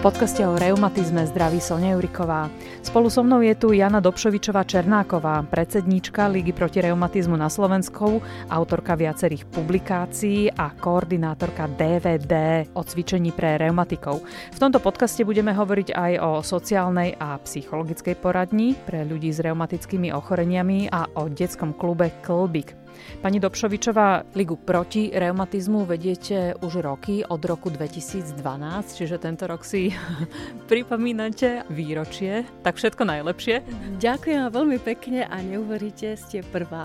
V podcaste o reumatizme zdraví Sonia Juriková. Spolu so mnou je tu Jana Dobšovičová Černáková, predsedníčka Lígy proti reumatizmu na Slovensku, autorka viacerých publikácií a koordinátorka DVD o cvičení pre reumatikov. V tomto podcaste budeme hovoriť aj o sociálnej a psychologickej poradni pre ľudí s reumatickými ochoreniami a o detskom klube Klbik. Pani Dobšovičová, Ligu proti reumatizmu vediete už roky, od roku 2012, čiže tento rok si pripomínate výročie, tak všetko najlepšie. Ďakujem veľmi pekne a neuveríte, ste prvá.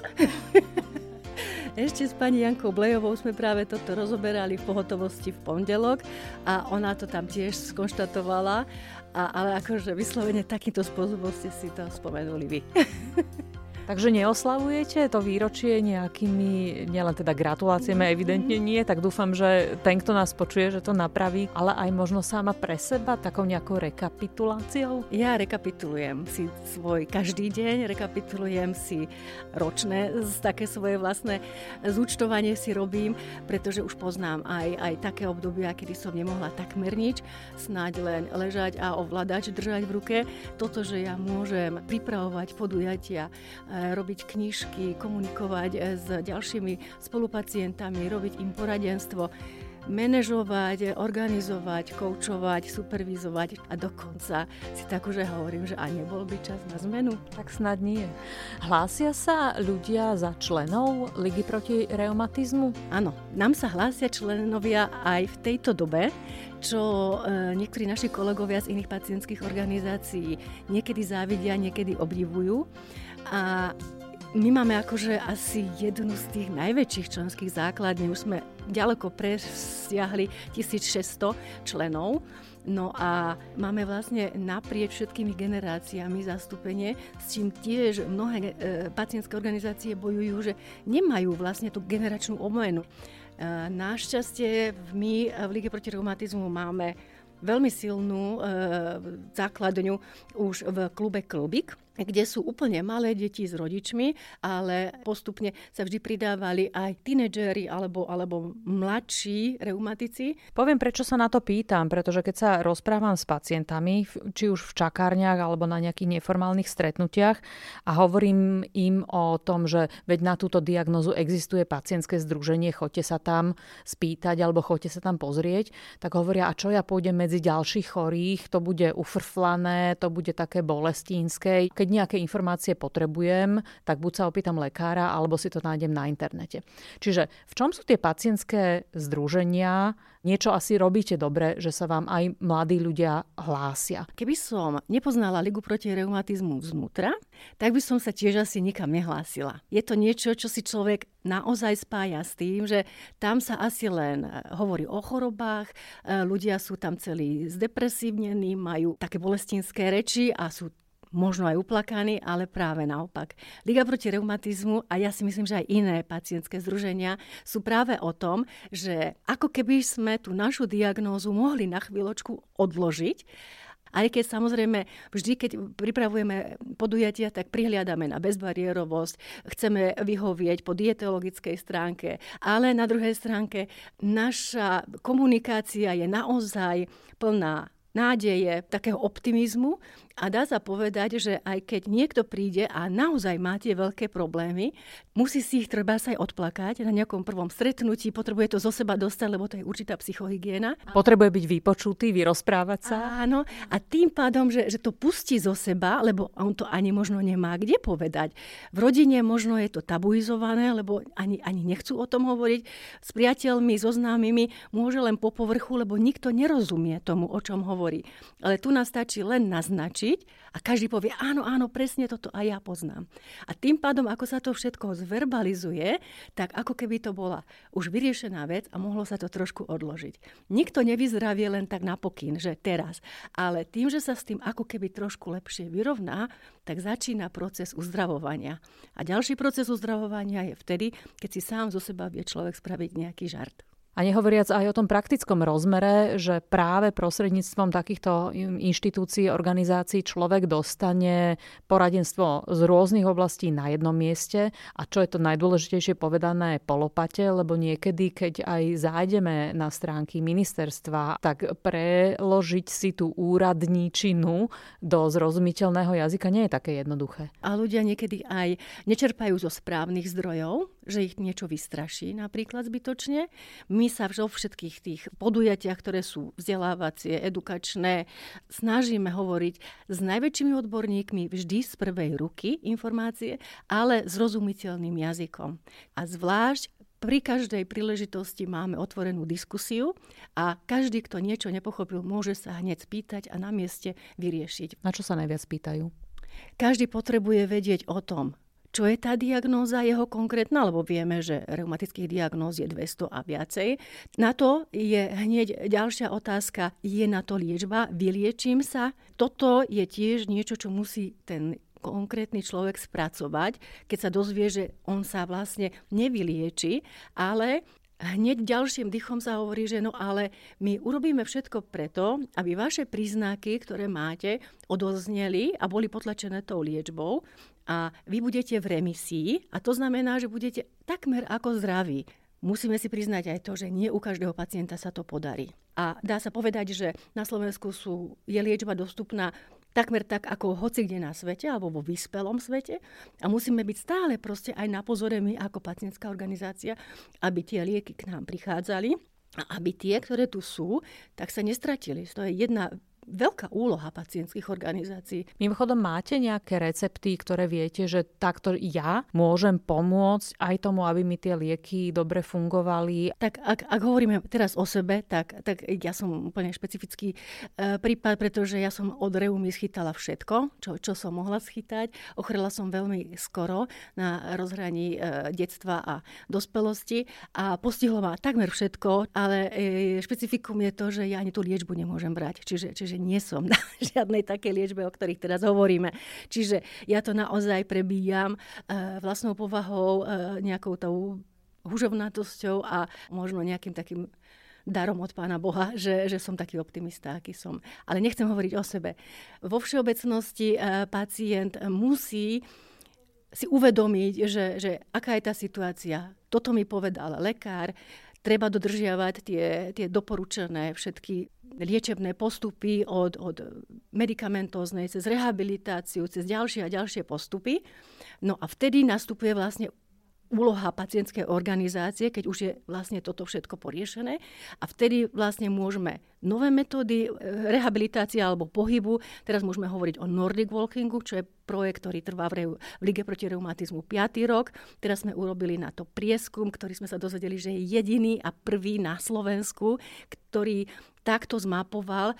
Ešte s pani Jankou Blejovou sme práve toto rozoberali v pohotovosti v pondelok a ona to tam tiež skonštatovala, ale akože vyslovene takýmto spôsobom ste si to spomenuli vy. Takže neoslavujete to výročie nejakými, nielen teda gratuláciami, evidentne nie, tak dúfam, že ten, kto nás počuje, že to napraví, ale aj možno sama pre seba, takou nejakou rekapituláciou? Ja rekapitulujem si svoj každý deň, rekapitulujem si ročné, také svoje vlastné zúčtovanie si robím, pretože už poznám aj také obdobia, kedy som nemohla takmer nič, snáď len ležať a ovládač držať v ruke. Toto, že ja môžem pripravovať podujatia, robiť knižky, komunikovať s ďalšími spolupacientami, robiť im poradenstvo, manažovať, organizovať, koučovať, supervizovať a dokonca si tak už hovorím, že a nebol by čas na zmenu. Tak snad nie. Hlásia sa ľudia za členov Ligy proti reumatizmu? Áno, nám sa hlásia členovia aj v tejto dobe, čo niektorí naši kolegovia z iných pacientských organizácií niekedy závidia, niekedy obdivujú. A my máme akože asi jednu z tých najväčších členských základní. Už sme ďaleko presiahli 1600 členov. No a máme vlastne naprieč všetkými generáciami zastúpenie, s čím tiež mnohé pacientské organizácie bojujú, že nemajú vlastne tú generačnú obmenu. Našťastie my v Líge proti reumatizmu máme veľmi silnú základňu už v klube Klbik, kde sú úplne malé deti s rodičmi, ale postupne sa vždy pridávali aj tínedžeri alebo mladší reumatici. Poviem, prečo sa na to pýtam, pretože keď sa rozprávam s pacientami, či už v čakárniach alebo na nejakých neformálnych stretnutiach a hovorím im o tom, že veď na túto diagnózu existuje pacientské združenie, choďte sa tam spýtať alebo choďte sa tam pozrieť, tak hovoria, a čo ja pôjdem medzi ďalších chorých, to bude ufrflané, to bude také bolestínske. Keď nejaké informácie potrebujem, tak buď sa opýtam lekára, alebo si to nájdem na internete. Čiže v čom sú tie pacientské združenia? Niečo asi robíte dobre, že sa vám aj mladí ľudia hlásia. Keby som nepoznala Ligu proti reumatizmu vznútra, tak by som sa tiež asi nikam nehlásila. Je to niečo, čo si človek naozaj spája s tým, že tam sa asi len hovorí o chorobách, ľudia sú tam celí zdepresívnení, majú také bolestinské reči a sú možno aj uplakaní, ale práve naopak. Liga proti reumatizmu a ja si myslím, že aj iné pacientské združenia sú práve o tom, že ako keby sme tú našu diagnózu mohli na chvíľočku odložiť, aj keď samozrejme vždy, keď pripravujeme podujatia, tak prihliadame na bezbariérovosť, chceme vyhovieť po dietologickej stránke, ale na druhej stránke naša komunikácia je naozaj plná nádeje, takého optimizmu a dá sa povedať, že aj keď niekto príde a naozaj má tie veľké problémy, musí si ich treba sa aj odplakať na nejakom prvom stretnutí, potrebuje to zo seba dostať, lebo to je určitá psychohygiena. Potrebuje byť vypočutý, vyrozprávať sa. Áno, a tým pádom, že to pustí zo seba, lebo on to ani možno nemá kde povedať. V rodine možno je to tabuizované, lebo ani nechcú o tom hovoriť. S priateľmi, so známymi môže len po povrchu, lebo nikto nerozumie tomu, o čom hovorí. Ale tu nás stačí len naznačiť, naučiť a každý povie, áno, presne toto aj ja poznám. A tým pádom, ako sa to všetko zverbalizuje, tak ako keby to bola už vyriešená vec a mohlo sa to trošku odložiť. Nikto nevyzdravie len tak na pokyn, že teraz. Ale tým, že sa s tým ako keby trošku lepšie vyrovná, tak začína proces uzdravovania. A ďalší proces uzdravovania je vtedy, keď si sám zo seba vie človek spraviť nejaký žart. A nehovoriac aj o tom praktickom rozmere, že práve prostredníctvom takýchto inštitúcií, organizácií človek dostane poradenstvo z rôznych oblastí na jednom mieste. A čo je to najdôležitejšie povedané, polopate, lebo niekedy, keď aj zájdeme na stránky ministerstva, tak preložiť si tú úradníčinu do zrozumiteľného jazyka nie je také jednoduché. A ľudia niekedy aj nečerpajú zo správnych zdrojov, že ich niečo vystraší napríklad zbytočne. My sa vo všetkých tých podujatiach, ktoré sú vzdelávacie, edukačné, snažíme hovoriť s najväčšími odborníkmi vždy z prvej ruky informácie, ale zrozumiteľným jazykom. A zvlášť pri každej príležitosti máme otvorenú diskusiu a každý, kto niečo nepochopil, môže sa hneď spýtať a na mieste vyriešiť. Na čo sa najviac pýtajú? Každý potrebuje vedieť o tom, čo je tá diagnóza jeho konkrétna, lebo vieme, že reumatických diagnóz je 200 a viacej. Na to je hneď ďalšia otázka, je na to liečba, vyliečím sa? Toto je tiež niečo, čo musí ten konkrétny človek spracovať, keď sa dozvie, že on sa vlastne nevylieči, ale hneď ďalším dychom sa hovorí, že no ale my urobíme všetko preto, aby vaše príznaky, ktoré máte, odozneli a boli potlačené tou liečbou a vy budete v remisii a to znamená, že budete takmer ako zdraví. Musíme si priznať aj to, že nie u každého pacienta sa to podarí. A dá sa povedať, že na Slovensku je liečba dostupná takmer tak, ako hocikde na svete alebo vo vyspelom svete. A musíme byť stále proste aj na pozore my ako pacientská organizácia, aby tie lieky k nám prichádzali a aby tie, ktoré tu sú, tak sa nestratili. To je jedna veľká úloha pacientských organizácií. Mimochodom, máte nejaké recepty, ktoré viete, že takto ja môžem pomôcť aj tomu, aby mi tie lieky dobre fungovali? Tak ak hovoríme teraz o sebe, tak ja som úplne špecifický prípad, pretože ja som od reumy schytala všetko, čo som mohla schytať. Ochorela som veľmi skoro na rozhraní detstva a dospelosti a postihlo ma takmer všetko, ale špecifikum je to, že ja ani tú liečbu nemôžem brať, čiže nie som na žiadnej takej liečbe, o ktorých teraz hovoríme. Čiže ja to naozaj prebíjam vlastnou povahou, nejakou tou hužovnatosťou a možno nejakým takým darom od Pána Boha, že som taký optimista, aký som. Ale nechcem hovoriť o sebe. Vo všeobecnosti pacient musí si uvedomiť, že aká je tá situácia. Toto mi povedal lekár. Treba dodržiavať tie doporučené všetky liečebné postupy od medikamentóznej cez rehabilitáciu, cez ďalšie a ďalšie postupy. No a vtedy nastupuje vlastne úloha pacientskej organizácie, keď už je vlastne toto všetko poriešené. A vtedy vlastne môžeme nové metódy rehabilitácie alebo pohybu. Teraz môžeme hovoriť o Nordic Walkingu, čo je projekt, ktorý trvá v Lige proti reumatizmu 5. rok. Teraz sme urobili na to prieskum, ktorý sme sa dozvedeli, že je jediný a prvý na Slovensku, ktorý takto zmapoval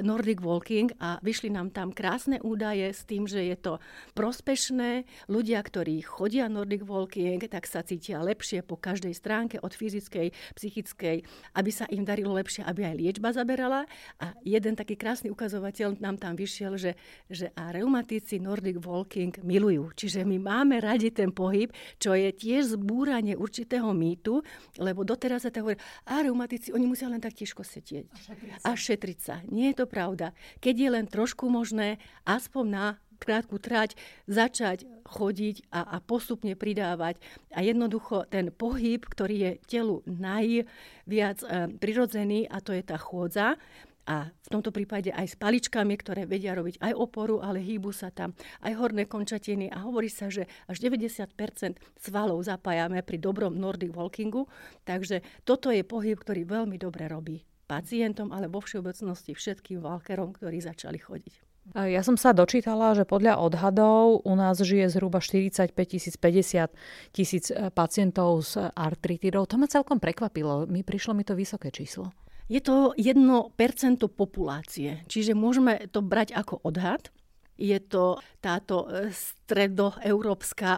Nordic Walking a vyšli nám tam krásne údaje s tým, že je to prospešné. Ľudia, ktorí chodia Nordic Walking, tak sa cítia lepšie po každej stránke od fyzickej, psychickej, aby sa im darilo lepšie, aby aj liečba zaberala. A jeden taký krásny ukazovateľ nám tam vyšiel, že a reumatici Nordic Walking milujú. Čiže my máme radi ten pohyb, čo je tiež zbúranie určitého mýtu, lebo doteraz sa to hovorí, a reumatici, oni musia len tak tiežko sedieť. A šetriť sa. Nie je to pravda. Keď je len trošku možné, aspoň na krátku trať, začať chodiť a postupne pridávať. A jednoducho ten pohyb, ktorý je telu najviac prirodzený, a to je tá chôdza, a v tomto prípade aj s paličkami, ktoré vedia robiť aj oporu, ale hýbu sa tam aj horné končatiny. A hovorí sa, že až 90% svalov zapájame pri dobrom Nordic Walkingu. Takže toto je pohyb, ktorý veľmi dobre robí pacientom, ale vo všeobecnosti všetkým walkerom, ktorí začali chodiť. Ja som sa dočítala, že podľa odhadov u nás žije zhruba 50 tisíc pacientov s artritidou. To ma celkom prekvapilo. Prišlo mi to vysoké číslo. Je to 1% populácie, čiže môžeme to brať ako odhad. Je to táto stredoeurópska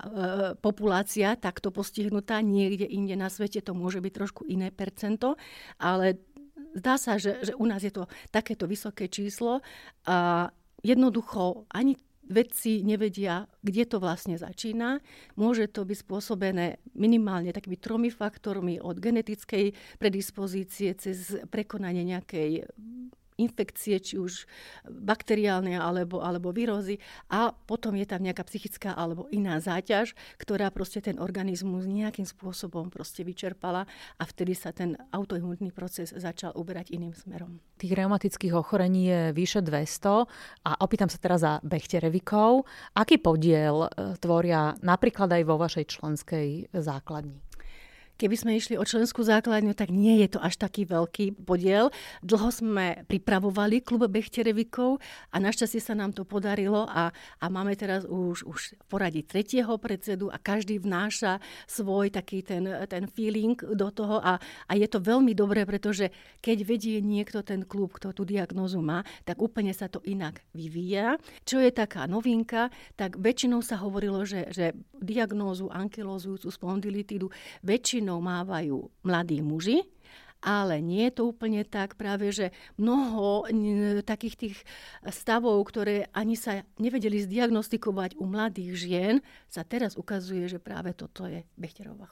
populácia takto postihnutá. Niekde inde na svete to môže byť trošku iné percento, ale zdá sa, že u nás je to takéto vysoké číslo a jednoducho ani vedci nevedia, kde to vlastne začína. Môže to byť spôsobené minimálne takými 3 faktormi od genetickej predispozície cez prekonanie nejakej infekcie, či už bakteriálne alebo vírózy. A potom je tam nejaká psychická alebo iná záťaž, ktorá proste ten organizmus nejakým spôsobom proste vyčerpala a vtedy sa ten autoimunitný proces začal uberať iným smerom. Tých reumatických ochorení je vyše 200 a opýtam sa teraz za Bechterevikov. Aký podiel tvoria napríklad aj vo vašej členskej základni? Keby sme išli o členskú základňu, tak nie je to až taký veľký podiel. Dlho sme pripravovali klub Bechterevikov a našťastie sa nám to podarilo a máme teraz už poradí 3. predsedu a každý vnáša svoj taký ten feeling do toho a je to veľmi dobré, pretože keď vedie niekto ten klub, kto tú diagnózu má, tak úplne sa to inak vyvíja. Čo je taká novinka, tak väčšinou sa hovorilo, že diagnózu ankylozujúcu spondylitídu mávajú mladí muži, ale nie je to úplne tak. Práve, že mnoho takých tých stavov, ktoré ani sa nevedeli zdiagnostikovať u mladých žien, sa teraz ukazuje, že práve toto je Bechterová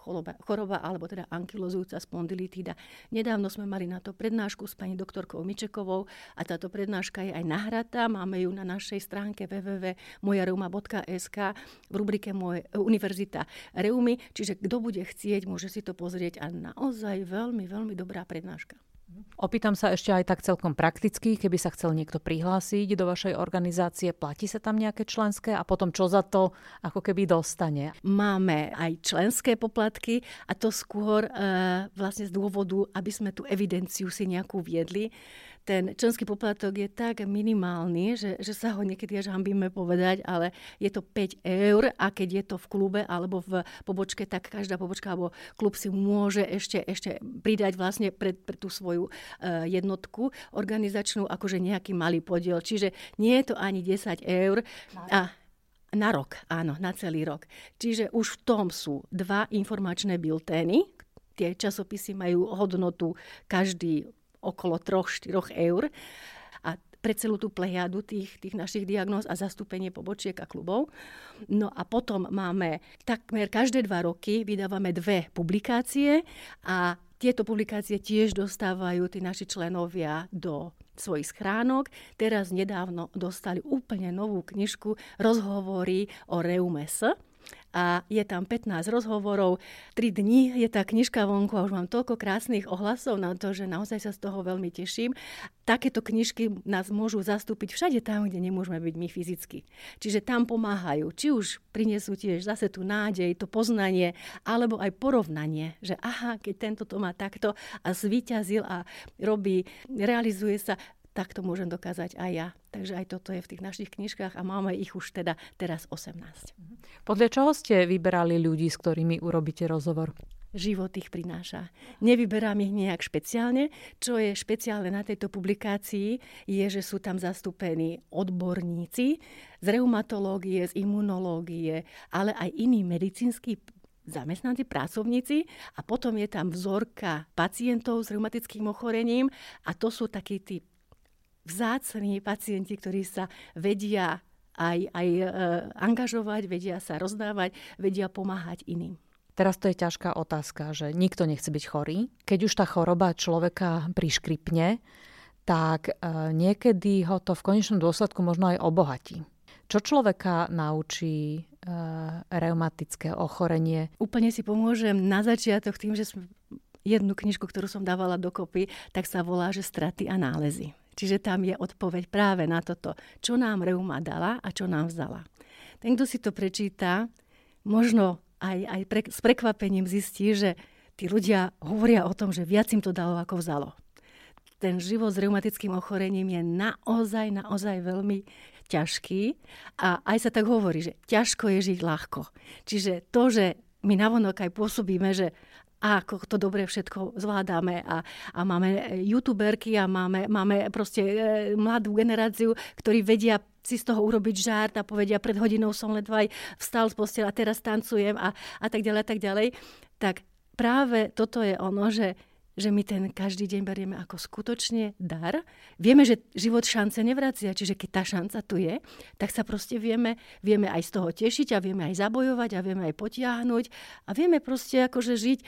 choroba alebo teda ankylozujúca spondylitída. Nedávno sme mali na to prednášku s pani doktorkou Mičekovou a táto prednáška je aj nahratá. Máme ju na našej stránke www.mojareuma.sk v rubrike Univerzita Reumy. Čiže kto bude chcieť, môže si to pozrieť a naozaj veľmi, veľmi dobrá prednáška. Opýtam sa ešte aj tak celkom prakticky, keby sa chcel niekto prihlásiť do vašej organizácie, platí sa tam nejaké členské a potom čo za to ako keby dostane? Máme aj členské poplatky a to skôr vlastne z dôvodu, aby sme tú evidenciu si nejakú viedli. Ten členský poplatok je tak minimálny, že sa ho niekedy až hanbíme povedať, ale je to 5 eur a keď je to v klube alebo v pobočke, tak každá pobočka alebo klub si môže ešte pridať vlastne pre tú svoju jednotku organizačnú akože nejaký malý podiel. Čiže nie je to ani 10 eur. Na rok, áno, na celý rok. Čiže už v tom sú 2 informačné biltény. Tie časopisy majú hodnotu každý okolo 3-4 eur a pre celú tú plejadu tých našich diagnóz a zastúpenie pobočiek a klubov. No a potom máme takmer každé 2 roky vydávame 2 publikácie a tieto publikácie tiež dostávajú tí naši členovia do svojich schránok. Teraz nedávno dostali úplne novú knižku Rozhovory o reume a je tam 15 rozhovorov. 3 dní je tá knižka vonku a už mám toľko krásnych ohlasov na to, že naozaj sa z toho veľmi teším. Takéto knižky nás môžu zastúpiť všade tam, kde nemôžeme byť my fyzicky. Čiže tam pomáhajú. Či už prinesú tiež zase tú nádej, to poznanie, alebo aj porovnanie, že aha, keď tento to má takto a zvíťazil a robí, realizuje sa, tak to môžem dokázať aj ja. Takže aj toto je v tých našich knižkách a máme ich už teda teraz 18. Podľa čoho ste vyberali ľudí, s ktorými urobíte rozhovor? Život ich prináša. Nevyberám ich nejak špeciálne. Čo je špeciálne na tejto publikácii je, že sú tam zastúpení odborníci z reumatológie, z imunológie, ale aj iní medicínski zamestnanci, pracovníci a potom je tam vzorka pacientov s reumatickým ochorením a to sú takí tí vzácni pacienti, ktorí sa vedia aj angažovať, vedia sa rozdávať, vedia pomáhať iným. Teraz to je ťažká otázka, že nikto nechce byť chorý. Keď už tá choroba človeka priškripne, tak niekedy ho to v konečnom dôsledku možno aj obohatí. Čo človeka naučí reumatické ochorenie? Úplne si pomôžem na začiatok tým, že jednu knižku, ktorú som dávala dokopy, tak sa volá, že Straty a nálezy. Čiže tam je odpoveď práve na toto, čo nám reuma dala a čo nám vzala. Ten, kto si to prečíta, možno aj s prekvapením zistí, že tí ľudia hovoria o tom, že viac im to dalo, ako vzalo. Ten život s reumatickým ochorením je naozaj veľmi ťažký. A aj sa tak hovorí, že ťažko je žiť ľahko. Čiže to, že my navonok aj pôsobíme, že ako to dobre všetko zvládame a máme youtuberky a máme proste mladú generáciu, ktorí vedia si z toho urobiť žart a povedia, pred hodinou som ledva aj vstal z postela, teraz tancujem a tak ďalej, a tak ďalej. Tak práve toto je ono, že my ten každý deň berieme ako skutočne dar. Vieme, že život šance nevracia, čiže keď tá šanca tu je, tak sa proste vieme aj z toho tešiť a vieme aj zabojovať a vieme aj potiahnuť a vieme proste akože žiť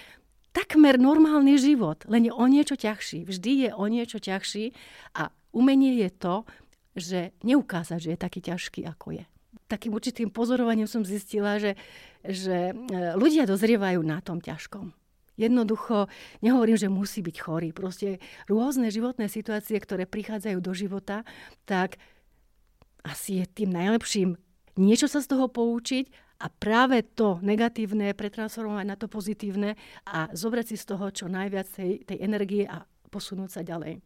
takmer normálny život, len je o niečo ťažší. Vždy je o niečo ťažší a umenie je to, že neukázať, že je taký ťažký, ako je. Takým určitým pozorovaním som zistila, že ľudia dozrievajú na tom ťažkom. Jednoducho, nehovorím, že musí byť chorý. Proste rôzne životné situácie, ktoré prichádzajú do života, tak asi je tým najlepším niečo sa z toho poučiť a práve to negatívne pretransformovať na to pozitívne a zobrať si z toho čo najviac tej energie a posunúť sa ďalej.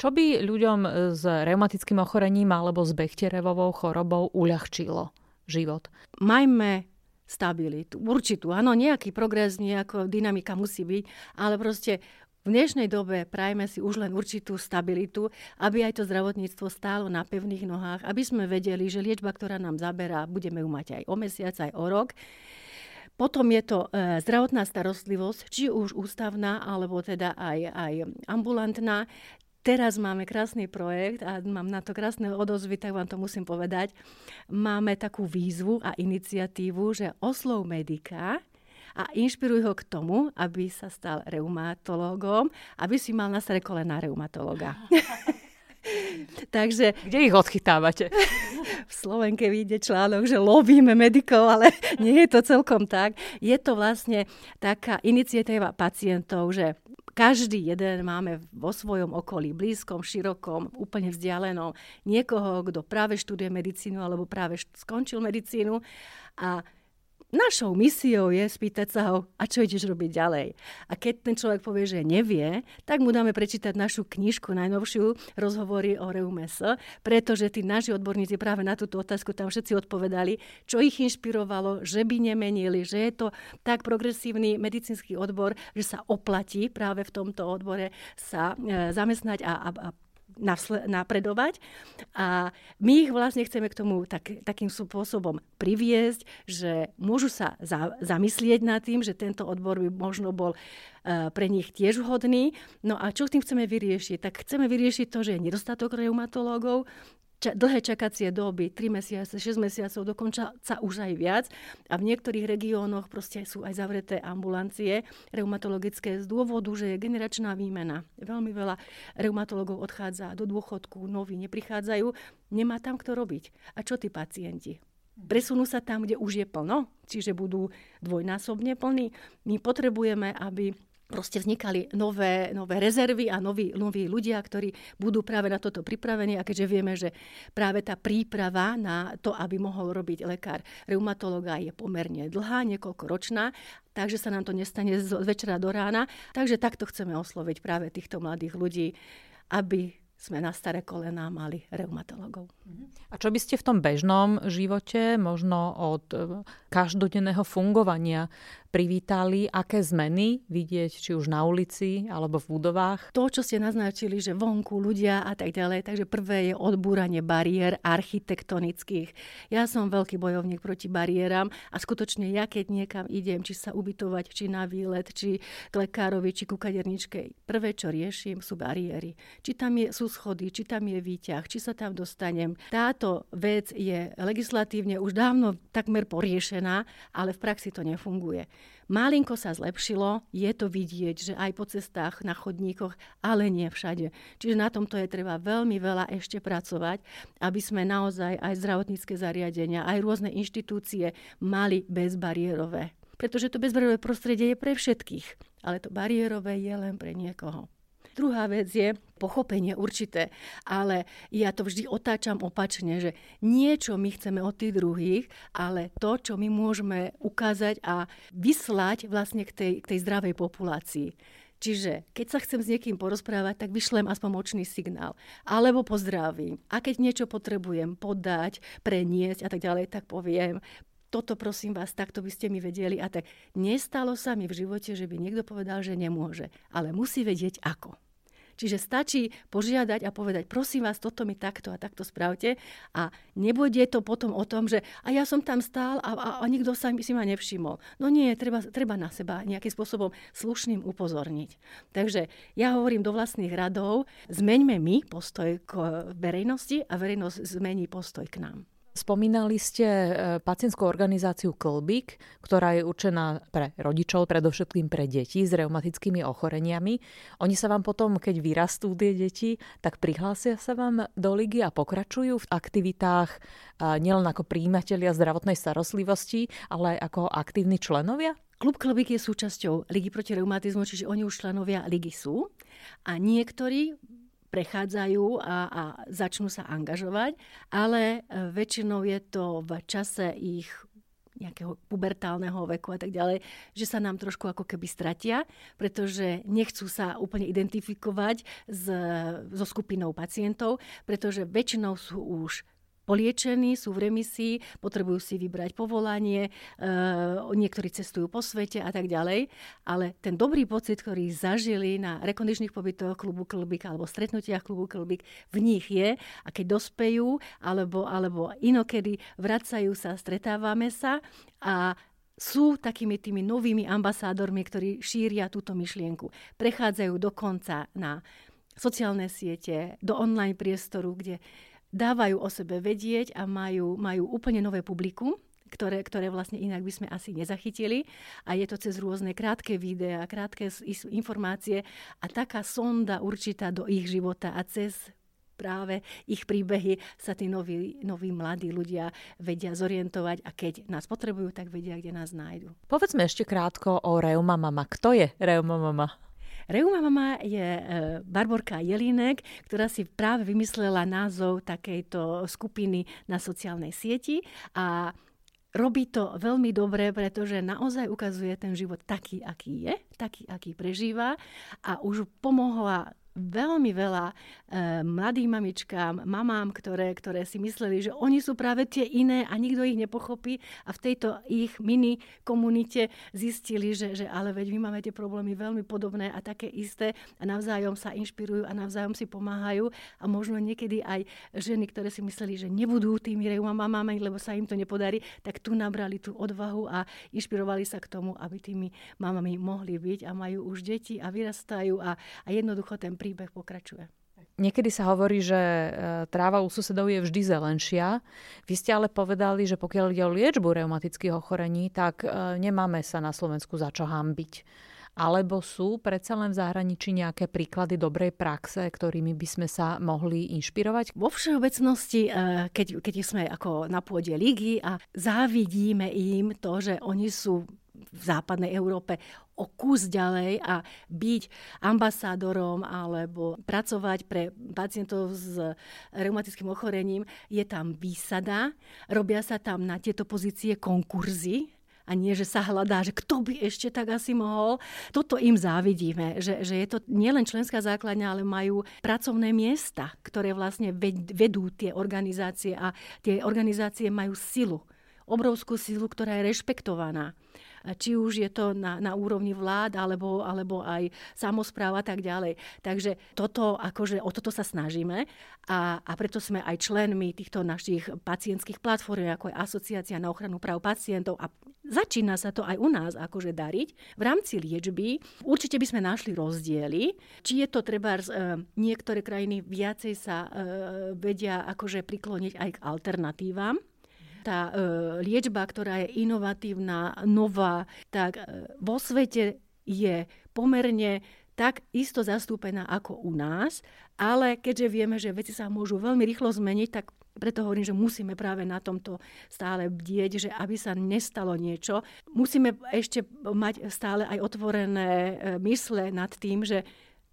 Čo by ľuďom s reumatickým ochorením alebo s Bechterovou chorobou uľahčilo život? Majme stabilitu, určitú. Áno, nejaký progres, nejaká dynamika musí byť, ale proste v dnešnej dobe prajme si už len určitú stabilitu, aby aj to zdravotníctvo stálo na pevných nohách, aby sme vedeli, že liečba, ktorá nám zaberá, budeme ju mať aj o mesiac, aj o rok. Potom je to zdravotná starostlivosť, či už ústavná, alebo teda aj ambulantná. Teraz máme krásny projekt a mám na to krásne odozvy, tak vám to musím povedať. Máme takú výzvu a iniciatívu, že Oslov Medica a inšpiruj ho k tomu, aby sa stal reumatológom, aby si mal na sere kolená reumatológa. Takže, kde ich odchytávate? V Slovenke vyjde článok, že lobíme medikov, ale nie je to celkom tak. Je to vlastne taká iniciatíva pacientov, že každý jeden máme vo svojom okolí, blízkom, širokom, úplne vzdialenom, niekoho, kto práve študuje medicínu alebo práve skončil medicínu a našou misiou je spýtať sa ho, a čo ideš robiť ďalej. A keď ten človek povie, že nevie, tak mu dáme prečítať našu knižku, najnovšiu, Rozhovory o reumes, pretože tí naši odborníci práve na túto otázku tam všetci odpovedali, čo ich inšpirovalo, že by nemenili, že je to tak progresívny medicínsky odbor, že sa oplatí práve v tomto odbore sa zamestnať a napredovať a my ich vlastne chceme k tomu takým spôsobom priviesť, že môžu sa zamyslieť nad tým, že tento odbor by možno bol pre nich tiež vhodný. No a čo s tým chceme vyriešiť? Tak chceme vyriešiť to, že je nedostatok reumatológov, dlhé čakacie doby, 3 mesiace, 6 mesiacov, dokonca sa už aj viac. A v niektorých regiónoch proste sú aj zavreté ambulancie reumatologické z dôvodu, že je generačná výmena. Veľmi veľa reumatologov odchádza do dôchodku, noví neprichádzajú, nemá tam kto robiť. A čo tí pacienti? Presunú sa tam, kde už je plno, čiže budú dvojnásobne plní. My potrebujeme, aby proste vznikali nové rezervy a noví ľudia, ktorí budú práve na toto pripravení. A keďže vieme, že práve tá príprava na to, aby mohol robiť lekár reumatológa, je pomerne dlhá, niekoľkoročná, takže sa nám to nestane z večera do rána. Takže takto chceme osloviť práve týchto mladých ľudí, aby sme na staré kolená mali reumatológov. A čo by ste v tom bežnom živote, možno od každodenného fungovania privítali, aké zmeny vidieť, či už na ulici, alebo v budovách? To, čo ste naznačili, že vonku ľudia a tak ďalej, takže prvé je odbúranie bariér architektonických. Ja som veľký bojovník proti bariéram a skutočne ja, keď niekam idem, či sa ubytovať, či na výlet, či k lekárovi, či ku kaderničke, prvé, čo riešim, sú bariéry. Či tam sú schody, či tam je výťah, či sa tam dostanem. Táto vec je legislatívne už dávno takmer poriešená, ale v praxi to nefunguje. Malinko sa zlepšilo, je to vidieť, že aj po cestách, na chodníkoch, ale nie všade. Čiže na tomto je treba veľmi veľa ešte pracovať, aby sme naozaj aj zdravotnícke zariadenia, aj rôzne inštitúcie mali bezbariérové. Pretože to bezbariérové prostredie je pre všetkých, ale to bariérové je len pre niekoho. Druhá vec je pochopenie určité, ale ja to vždy otáčam opačne, že niečo my chceme od tých druhých, ale to, čo my môžeme ukázať a vyslať vlastne k tej zdravej populácii. Čiže keď sa chcem s niekým porozprávať, tak vyšlem aspoň močný signál. Alebo pozdravím. A keď niečo potrebujem podať, preniesť a tak ďalej, tak poviem toto prosím vás, takto by ste mi vedeli. A tak nestalo sa mi v živote, že by niekto povedal, že nemôže. Ale musí vedieť ako. Čiže stačí požiadať a povedať, prosím vás, toto mi takto a takto spravte, a nebude to potom o tom, že a ja som tam stál a nikto sa si ma nevšimol. No nie, treba na seba nejakým spôsobom slušným upozorniť. Takže ja hovorím do vlastných radov, zmeňme my postoj k verejnosti a verejnosť zmení postoj k nám. Spomínali ste pacientskú organizáciu Klbik, ktorá je určená pre rodičov, predovšetkým pre deti s reumatickými ochoreniami. Oni sa vám potom, keď vyrastú tie deti, tak prihlásia sa vám do ligy a pokračujú v aktivitách nielen ako prijímatelia zdravotnej starostlivosti, ale aj ako aktívni členovia? Klub Klbik je súčasťou Lígy proti reumatizmu, čiže oni už členovia ligy sú. A niektorí prechádzajú a začnú sa angažovať, ale väčšinou je to v čase ich nejakého pubertálneho veku a tak ďalej, že sa nám trošku ako keby stratia, pretože nechcú sa úplne identifikovať so skupinou pacientov, pretože väčšinou sú už poliečení, sú v remisii, potrebujú si vybrať povolanie, niektorí cestujú po svete a tak ďalej. Ale ten dobrý pocit, ktorý zažili na rekondičných pobytoch klubu Klbik alebo stretnutiach klubu Klbik, v nich je. A keď dospejú alebo inokedy vracajú sa, stretávame sa a sú takými tými novými ambasádormi, ktorí šíria túto myšlienku. Prechádzajú dokonca na sociálne siete, do online priestoru, kde dávajú o sebe vedieť a majú úplne nové publikum, ktoré vlastne inak by sme asi nezachytili. A je to cez rôzne krátke videá, krátke informácie a taká sonda určitá do ich života a cez práve ich príbehy sa tí noví mladí ľudia vedia zorientovať a keď nás potrebujú, tak vedia, kde nás nájdu. Povedzme ešte krátko o Reuma Mama. Kto je Reuma Mama? Reuma Mama je Barborka Jelinek, ktorá si práve vymyslela názov takejto skupiny na sociálnej sieti a robí to veľmi dobre, pretože naozaj ukazuje ten život taký, aký je, taký, aký prežíva a už pomohla veľmi veľa mladým mamičkám, mamám, ktoré si mysleli, že oni sú práve tie iné a nikto ich nepochopí a v tejto ich mini komunite zistili, že ale veď my máme tie problémy veľmi podobné a také isté a navzájom sa inšpirujú a navzájom si pomáhajú a možno niekedy aj ženy, ktoré si mysleli, že nebudú tými reumamami, lebo sa im to nepodarí, tak tu nabrali tú odvahu a inšpirovali sa k tomu, aby tými mamami mohli byť a majú už deti a vyrastajú a jednoducho ten príbeh pokračuje. Niekedy sa hovorí, že tráva u susedov je vždy zelenšia. Vy ste ale povedali, že pokiaľ ide o liečbu reumatických ochorení, tak nemáme sa na Slovensku za čo hanbiť. Alebo sú predsa len v zahraničí nejaké príklady dobrej praxe, ktorými by sme sa mohli inšpirovať? Vo všeobecnosti, keď sme ako na pôde ligy a závidíme im to, že oni sú v západnej Európe o kus ďalej a byť ambasádorom alebo pracovať pre pacientov s reumatickým ochorením, je tam výsada, robia sa tam na tieto pozície konkurzy a nie, že sa hľadá, že kto by ešte tak asi mohol. Toto im závidíme, že je to nielen členská základňa, ale majú pracovné miesta, ktoré vlastne vedú tie organizácie a tie organizácie majú silu. Obrovskú silu, ktorá je rešpektovaná. Či už je to na úrovni vlád, alebo aj samospráva a tak ďalej. Takže o toto sa snažíme a preto sme aj členmi týchto našich pacientských platform, ako je Asociácia na ochranu práv pacientov a začína sa to aj u nás dariť. V rámci liečby určite by sme našli rozdiely. Či je to trebárs niektoré krajiny viacej sa vedia prikloniť aj k alternatívam. Tá liečba, ktorá je inovatívna, nová, tak vo svete je pomerne tak isto zastúpená ako u nás, ale keďže vieme, že veci sa môžu veľmi rýchlo zmeniť, tak preto hovorím, že musíme práve na tomto stále bdieť, že aby sa nestalo niečo. Musíme ešte mať stále aj otvorené mysle nad tým, že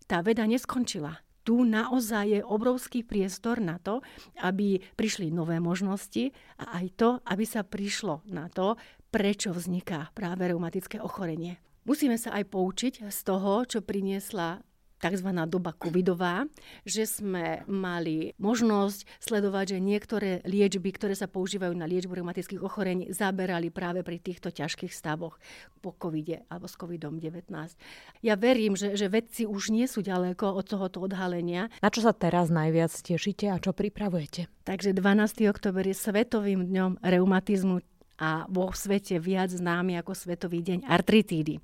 tá veda neskončila. Tu naozaj je obrovský priestor na to, aby prišli nové možnosti a aj to, aby sa prišlo na to, prečo vzniká práve reumatické ochorenie. Musíme sa aj poučiť z toho, čo priniesla takzvaná doba covidová, že sme mali možnosť sledovať, že niektoré liečby, ktoré sa používajú na liečbu reumatických ochorení, zaberali práve pri týchto ťažkých stavoch po covide alebo s covidom-19. Ja verím, že vedci už nie sú ďaleko od tohoto odhalenia. Na čo sa teraz najviac tešíte a čo pripravujete? Takže 12. október je Svetovým dňom reumatizmu a vo svete viac známy ako Svetový deň artritídy.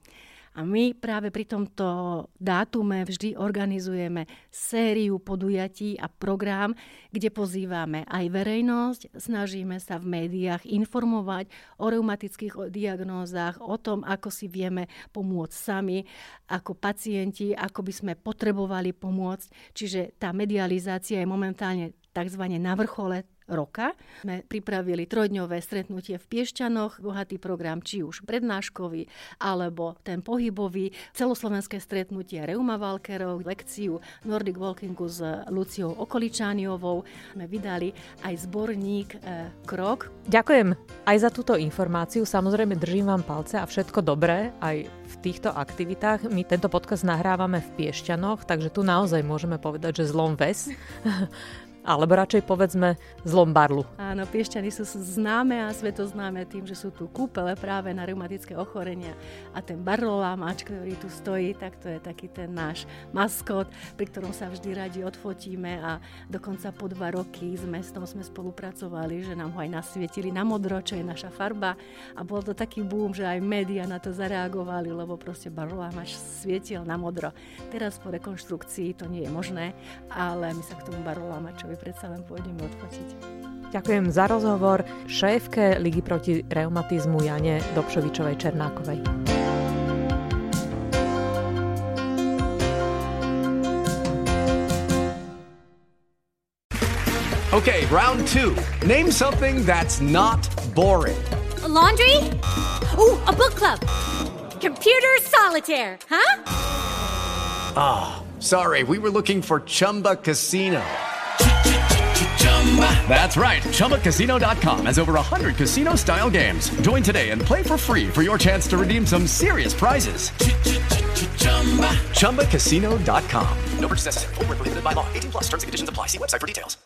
A my práve pri tomto dátume vždy organizujeme sériu podujatí a program, kde pozývame aj verejnosť, snažíme sa v médiách informovať o reumatických diagnózach, o tom, ako si vieme pomôcť sami, ako pacienti, ako by sme potrebovali pomôcť. Čiže tá medializácia je momentálne takzvané na vrchole roka. Sme pripravili 3-dňové stretnutie v Piešťanoch, bohatý program, či už prednáškový, alebo ten pohybový, celoslovenské stretnutie Reuma Walkerov, lekciu Nordic Walkingu s Luciou Okoličánovou. Sme vydali aj zborník Krok. Ďakujem aj za túto informáciu. Samozrejme, držím vám palce a všetko dobré aj v týchto aktivitách. My tento podcast nahrávame v Piešťanoch, takže tu naozaj môžeme povedať, že zlom ves. Alebo radšej povedzme zlom barlu. Áno, Piešťany sú známe a svetoznáme tým, že sú tu kúpele práve na reumatické ochorenia. A ten barlolámač, ktorý tu stojí, tak to je taký ten náš maskot, pri ktorom sa vždy radi odfotíme a dokonca po 2 roky s mestom sme spolupracovali, že nám ho aj nasvietili na modro, čo je naša farba. A bol to taký boom, že aj médiá na to zareagovali, lebo proste barlolámač svietil na modro. Teraz po rekonštrukcii to nie je možné, ale my sa k tomu barlolámačovi predsa len pôjdeme odfotiť. Ďakujem za rozhovor šéfke Lígy proti reumatizmu Jane Dobšovičovej Černákovej. Okay, round 2. Name something that's not boring. A laundry? Ooh, a book club. Computer solitaire, huh? Ah, oh, sorry. We were looking for Chumba Casino. That's right. ChumbaCasino.com has over 100 casino-style games. Join today and play for free for your chance to redeem some serious prizes. ChumbaCasino.com. No purchase necessary. Void where prohibited by law. 18+ terms and conditions apply. See website for details.